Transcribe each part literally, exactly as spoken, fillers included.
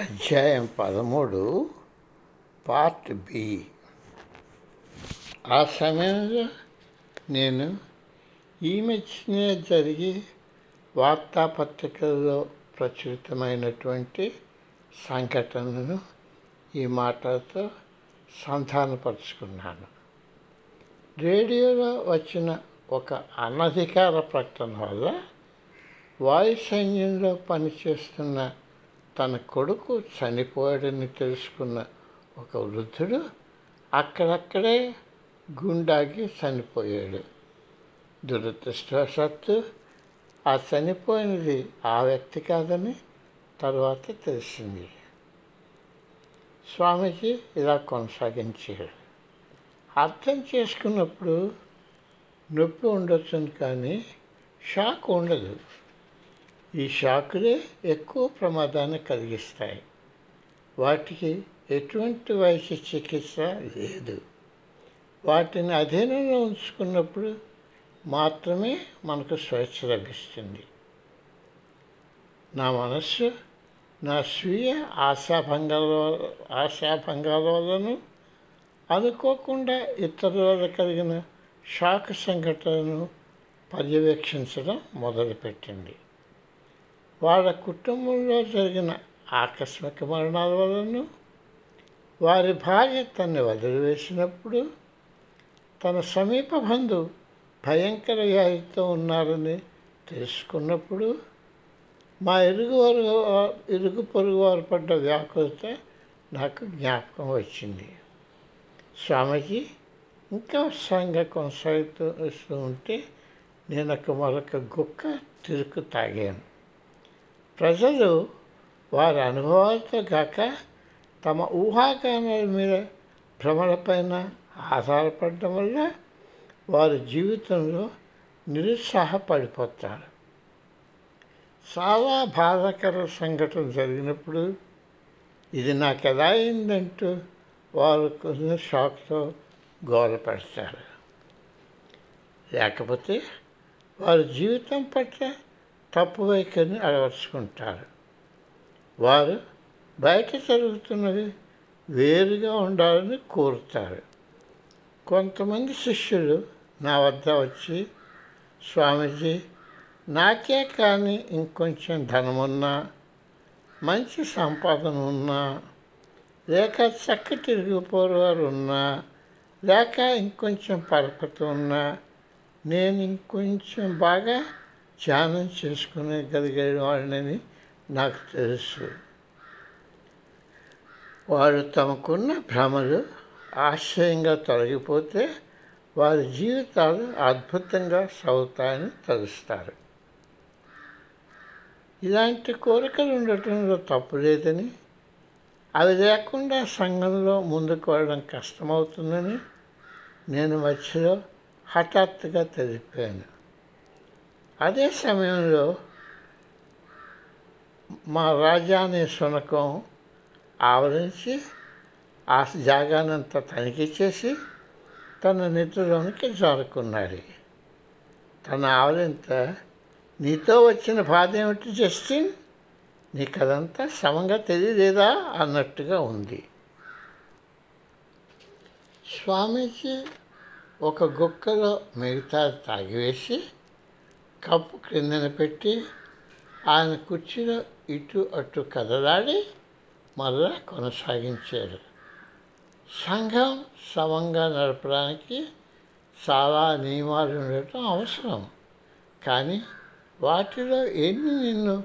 అధ్యాయం పదమూడు part B. ఆ సమయంలో నేను ఈ మధ్యనే జరిగే వార్తాపత్రికల్లో ప్రచురితమైనటువంటి సంఘటనను ఈ మాటలతో సంధానపరుచుకున్నాను. రేడియోలో వచ్చిన ఒక అనధికార ప్రకటన వల్ల వాయుసైన్యంలో పనిచేస్తున్న తన కొడుకు చనిపోయాడని తెలుసుకున్న ఒక వృద్ధుడు అక్కడక్కడే గుండాగి చనిపోయాడు. దురదృష్టవశాత్తు ఆ చనిపోయినది ఆ వ్యక్తి కాదని తర్వాత తెలిసింది. స్వామీజీ ఇలా కొనసాగించాడు. అర్థం చేసుకున్నప్పుడు నొప్పి ఉండొచ్చును, కానీ షాక్ ఉండదు. ఈ షాకులే ఎక్కువ ప్రమాదాన్ని కలిగిస్తాయి. వాటికి ఎటువంటి వైద్య చికిత్స లేదు. వాటిని అధీనంలో ఉంచుకున్నప్పుడు మాత్రమే మనకు స్వేచ్ఛ లభిస్తుంది. నా మనస్సు నా స్వీయ ఆశాభంగాల ఆశాభంగాల వలన అనుకోకుండా ఇతరుల కలిగిన షాక్ సంఘటనను పర్యవేక్షించడం మొదలుపెట్టింది. వాళ్ళ కుటుంబంలో జరిగిన ఆకస్మిక మరణాల వలన వారి భార్య తనని వదిలివేసినప్పుడు తన సమీప బంధువు భయంకర వ్యాధితో ఉన్నారని తెలుసుకున్నప్పుడు మా ఇరుగు వారు ఇరుగు పొరుగు వారు పడ్డ వ్యాకులత నాకు జ్ఞాపకం వచ్చింది. స్వామీజీ ఇంకా ఉత్సాహంగా కొనసాగుతూ ఉంటే నేను ఒక మరొక గుక్క తిరుగు తాగాను. ప్రజలు వారి అనుభవాలతో కాక తమ ఊహాగానాల మీద భ్రమలపైన ఆధారపడడం వల్ల వారి జీవితంలో నిరుత్సాహపడిపోతారు. చాలా బాధాకర సంఘటన జరిగినప్పుడు ఇది నాకు ఎలా అయిందంటూ వారు షాక్తో గోల పెడతారు. లేకపోతే వారి జీవితం పట్ల తప్పు వైఖరిని అలవర్చుకుంటారు. వారు బయట జరుగుతున్నవి వేరుగా ఉండాలని కోరుతారు. కొంతమంది శిష్యులు నా వద్ద వచ్చి, స్వామీజీ, నాకే కానీ ఇంకొంచెం ధనమున్నా, మంచి సంపాదన ఉన్నా, లేక చక్కటి ఇరుగుపోరువారు ఉన్నా, లేక ఇంకొంచెం పరపతి ఉన్నా, నేను ఇంకొంచెం బాగా ధ్యానం చేసుకునేగలిగే వాళ్ళని నాకు తెలుసు. వారు తమకున్న భ్రమలు ఆశ్చర్యంగా తొలగిపోతే వారి జీవితాలు అద్భుతంగా సాగుతాయని తలుస్తారు. ఇలాంటి కోరికలు ఉండటంలో తప్పు లేదని, అవి లేకుండా సంఘంలో ముందుకు వెళ్ళడం కష్టమవుతుందని నేను మధ్యలో హఠాత్తుగా తెలిపాను. అదే సమయంలో మా రాజా అనే శునకం ఆవరించి ఆ జాగానంతా తనిఖీ చేసి తన నిద్రలోనికి జారుకున్నాడు. తన ఆవలింత, నీతో వచ్చిన బాధ ఏమిటి జస్టిన్, నీకు అదంతా సమంగా తెలియలేదా అన్నట్టుగా ఉంది. స్వామీజీ ఒక గుక్కలో మిగతా తాగివేసి కప్పు క్రిందన పెట్టి ఆయన కుర్చీలో ఇటు అటు కదలాడి మరలా కొనసాగించారు. సంఘం సమంగా నడపడానికి చాలా నియమాలు ఉండటం అవసరం, కానీ వాటిలో ఎన్ని నిన్ను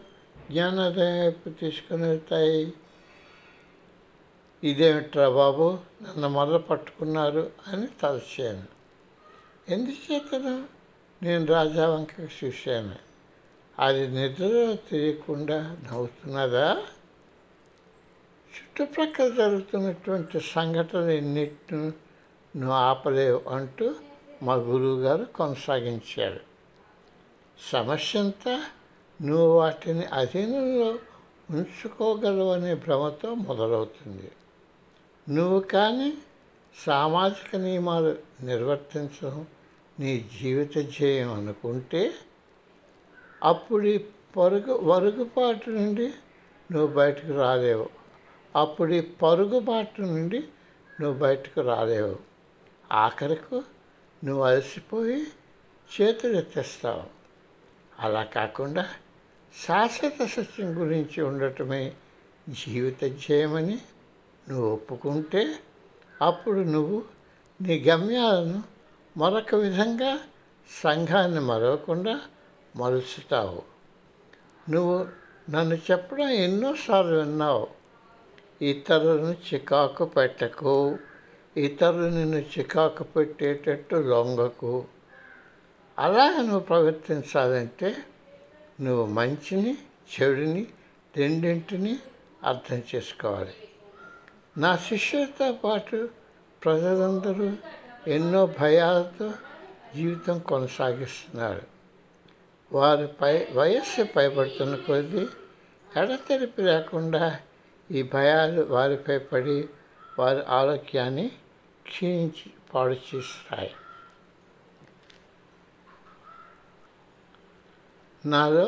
జ్ఞానోదయం వైపు తీసుకుని వెళ్తాయి? ఇదేమిట్రా బాబు, నన్ను మొదలు పట్టుకున్నారు అని తలచాను. ఎందుచేతను నేను రాజా వంక చూశాను. అది నిద్రలో తెలియకుండా నవ్వుతున్నదా? చుట్టుప్రక్కల జరుగుతున్నటువంటి సంఘటనలు ఎన్నిటిని నువ్వు ఆపలేవు అంటూ మా గురువుగారు కొనసాగించారు. సమస్య అంతా నువ్వు వాటిని అధీనంలో ఉంచుకోగలవు అనే భ్రమతో మొదలవుతుంది. నువ్వు కానీ సామాజిక నియమాలు నిర్వర్తించడం నీ జీవిత ధ్యేయం అనుకుంటే అప్పుడు ఈ పొరుగు వరుగుపాటు నుండి నువ్వు బయటకు రాలేవు అప్పుడు ఈ పరుగుబాటు నుండి నువ్వు బయటకు రాలేవు. ఆఖరకు నువ్వు అలసిపోయి చేతులు ఎత్తేస్తావు. అలా కాకుండా శాశ్వత సత్యం గురించి ఉండటమే జీవిత జయమని నువ్వు ఒప్పుకుంటే అప్పుడు నువ్వు నీ గమ్యాలను మరొక విధంగా, సంఘాన్ని మరవకుండా మలుచుతావు. నువ్వు నన్ను చెప్పడం ఎన్నోసార్లు విన్నావు, ఇతరులను చికాకు పెట్టకు, ఇతరులు నిన్ను చికాకు పెట్టేటట్టు లొంగకు. అలాగ నువ్వు ప్రవర్తించాలంటే నువ్వు మంచిని చెడుని రెండింటినీ అర్థం చేసుకోవాలి. నా శిష్యులతో పాటు ప్రజలందరూ ఎన్నో భయాలతో జీవితం కొనసాగిస్తున్నారు. వారు పై వయస్సు పైబడుతున్న కొద్దీ ఎడతెరిపి లేకుండా ఈ భయాలు వారిపై పడి వారి ఆరోగ్యాన్ని క్షీణించి పాడు చేస్తాయి. నాలో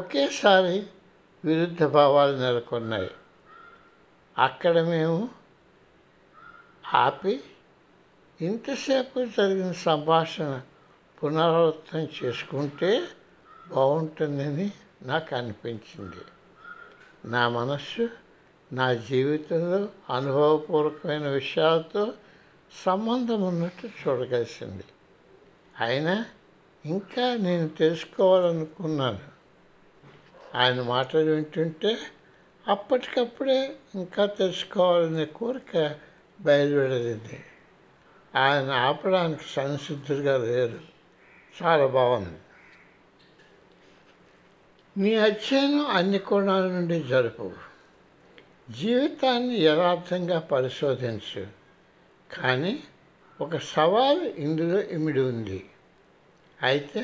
ఒకేసారి విరుద్ధ భావాలు నెలకొన్నాయి. అక్కడ మేము ఆపి ఇంతసేపు జరిగిన సంభాషణ పునరావృతం చేసుకుంటే బాగుంటుందని నాకు అనిపించింది. నా మనస్సు నా జీవితంలో అనుభవపూర్వకమైన విషయాలతో సంబంధం ఉన్నట్టు చూడగలిసింది. అయినా ఇంకా నేను తెలుసుకోవాలనుకున్నాను. ఆయన మాటలు వింటుంటే అప్పటికప్పుడే ఇంకా తెలుసుకోవాలనే కోరిక బయలువెడలింది. ఆయన ఆపడానికి సంసిద్ధులుగా లేరు. చాలా బాగుంది. నీ అధ్యయనం అన్ని కోణాల నుండి జరుపు. జీవితాన్ని యథార్థంగా పరిశోధించు. కానీ ఒక సవాలు ఇందులో ఇమిడి ఉంది. అయితే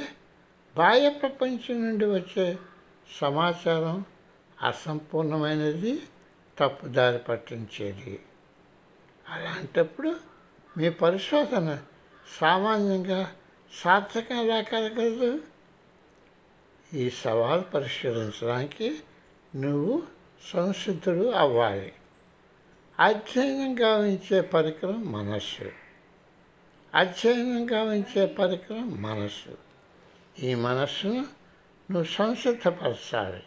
బాహ్య ప్రపంచం నుండి వచ్చే సమాచారం అసంపూర్ణమైనది, తప్పుదారి పట్టించేది. అలాంటప్పుడు మీ పరిశోధన సామాన్యంగా సార్థకం రాగలదు. ఈ సవాలు పరిష్కరించడానికి నువ్వు సంసిద్ధుడు అవ్వాలి. అధ్యయనం గావించే పరికరం మనస్సు. అధ్యయనం గావించే పరికరం మనస్సు. ఈ మనస్సును నువ్వు సంసిద్ధపరచాలి.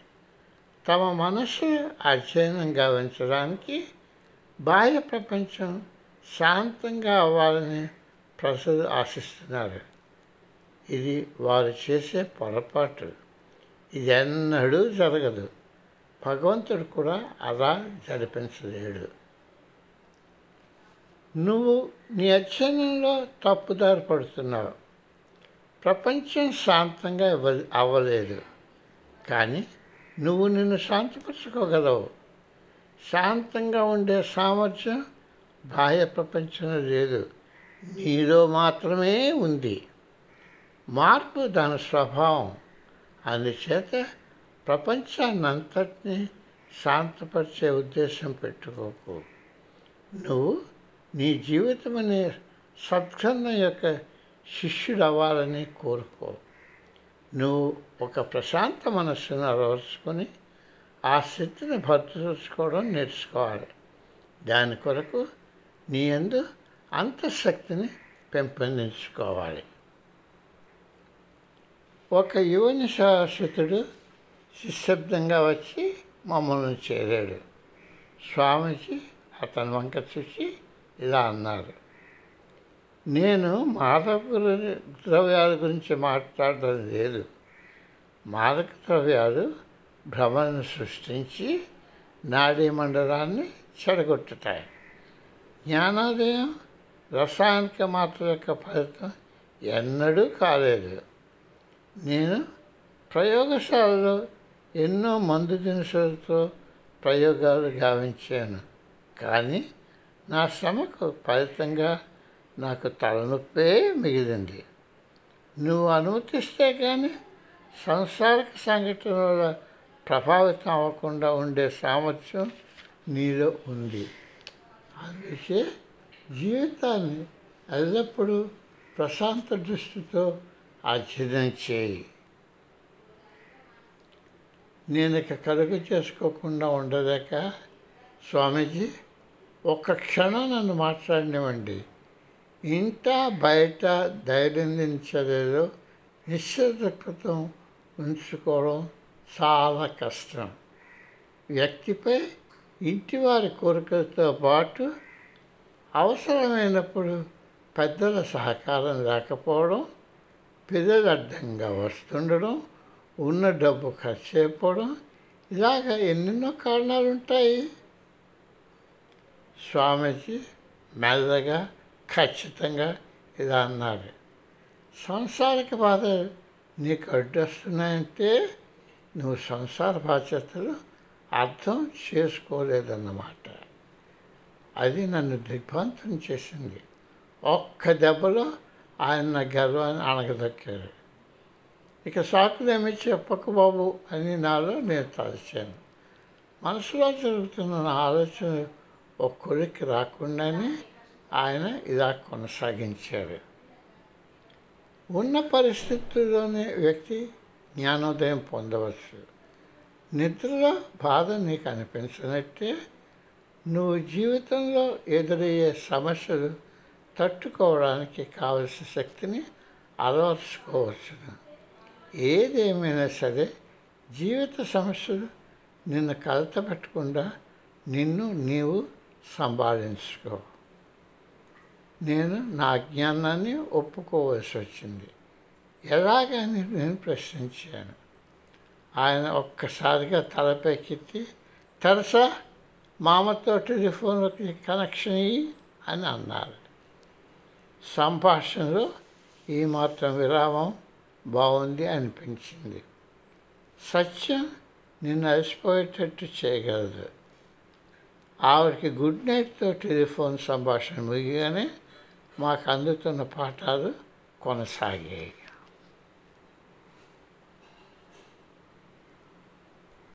తమ మనస్సు అధ్యయనం గావించడానికి బాహ్య ప్రపంచం శాంతంగా అవ్వాలని ప్రజలు ఆశిస్తున్నారు. ఇది వారు చేసే పొరపాటు. ఇది ఎన్నడూ జరగదు. భగవంతుడు కూడా అలా జరిపించలేడు. నువ్వు నీ అధ్యయనంలో తప్పుదారి పడుతున్నావు. ప్రపంచం శాంతంగా అవ్వలేదు, కానీ నువ్వు నిన్ను శాంతిపరచుకోగలవు. శాంతంగా ఉండే సామర్థ్యం బాహ్య ప్రపంచంలో లేదు, నీలో మాత్రమే ఉంది. మార్పు దాని స్వభావం. అందుచేత ప్రపంచాన్ని అంతటినీ శాంతపరిచే ఉద్దేశం పెట్టుకోకు. నువ్వు నీ జీవితం అనే సద్గంధం యొక్క శిష్యుడు అవ్వాలని కోరుకో. నువ్వు ఒక ప్రశాంత మనస్సును అలవరుచుకొని ఆ స్థితిని భద్రపరచుకోవడం నేర్చుకోవాలి. దాని కొరకు నీ యందు అంతఃశక్తిని పెంపొందించుకోవాలి. ఒక యువని శాశ్వతుడు నిశ్శబ్దంగా వచ్చి మమ్మల్ని చేరాడు. స్వామీజీ అతని వంక చూసి ఇలా అన్నారు, నేను మాదక ద్రవ్యాల గురించి మాట్లాడడం లేదు. మాదక ద్రవ్యాలు భ్రమను సృష్టించి నాడీ మండలాన్ని చెడగొట్టుతాయి. జ్ఞానోదయం రసాయనిక మాత్ర యొక్క ఫలితం ఎన్నడూ కాలేదు. నేను ప్రయోగశాలలో ఎన్నో మందు దినుసులతో ప్రయోగాలు గావించాను, కానీ నా శ్రమకు ఫలితంగా నాకు తలనొప్పే మిగిలింది. నువ్వు అనుమతిస్తే కానీ సంసారిక సంఘటనల ప్రభావితం అవ్వకుండా ఉండే సామర్థ్యం నీలో ఉంది. అందుకే జీవితాన్ని ఎల్లప్పుడూ ప్రశాంత దృష్టితో అధ్యయనం చేయి. నేను ఇక కలుగు చేసుకోకుండా ఉండలేక స్వామీజీ ఒక్క క్షణం నన్ను మాట్లాడినివ్వండి, ఇంట బయట దైనందిన చర్యలో నిశ్చితత్వం ఉంచుకోవడం చాలా కష్టం. వ్యక్తిపై ఇంటివారి కోరికలతో పాటు అవసరమైనప్పుడు పెద్దల సహకారం లేకపోవడం, పిల్లలు అడ్డంగా వస్తుండడం, ఉన్న డబ్బు ఖర్చు అయిపోవడం, ఇలాగ ఎన్నెన్నో కారణాలు ఉంటాయి. స్వామీజీ మెల్లగా ఖచ్చితంగా ఇలా అన్నారు, సంసారిక బాధలు నీకు అడ్డొస్తున్నాయంటే నువ్వు సంసార బాధ్యతలు అర్థం చేసుకోలేదన్నమాట. అది నన్ను దిగ్భ్రాంతం చేసింది. ఒక్క దెబ్బలో ఆయన నా గర్వాన్ని అణగదొక్కారు. ఇక సాకులేమీ చెప్పకు బాబు అని నాలో నేను తలచాను. మనసులో జరుగుతున్న నా ఆలోచన ఒక్కొరికి రాకుండానే ఆయన ఇలా కొనసాగించారు. ఉన్న పరిస్థితుల్లోనే వ్యక్తి జ్ఞానోదయం పొందవచ్చు. నిద్రలో బాధ నీకు అనిపించినట్టే నువ్వు జీవితంలో ఎదురయ్యే సమస్యలు తట్టుకోవడానికి కావలసిన శక్తిని అలవర్చుకోవచ్చును. ఏదేమైనా సరే జీవిత సమస్యలు నిన్ను కలతపెట్టకుండా నిన్ను నీవు సంభాళించుకో. నేను నా అజ్ఞానాన్ని ఒప్పుకోవాల్సి వచ్చింది. ఎలాగని నేను ప్రశ్నించాను. ఆయన ఒక్కసారిగా తలపైకెత్తి, తెరసా మామతో టెలిఫోన్కి కనెక్షన్ ఇయ్యి అని అన్నారు. సంభాషణలో ఈ మాత్రం విరామం బాగుంది అనిపించింది. సత్యం నిన్ను అలసిపోయేటట్టు చేయగలదు. ఆవిడకి గుడ్ నైట్తో టెలిఫోన్ సంభాషణ ముగియగానే మాకు అందుతున్న పాఠాలు కొనసాగాయి.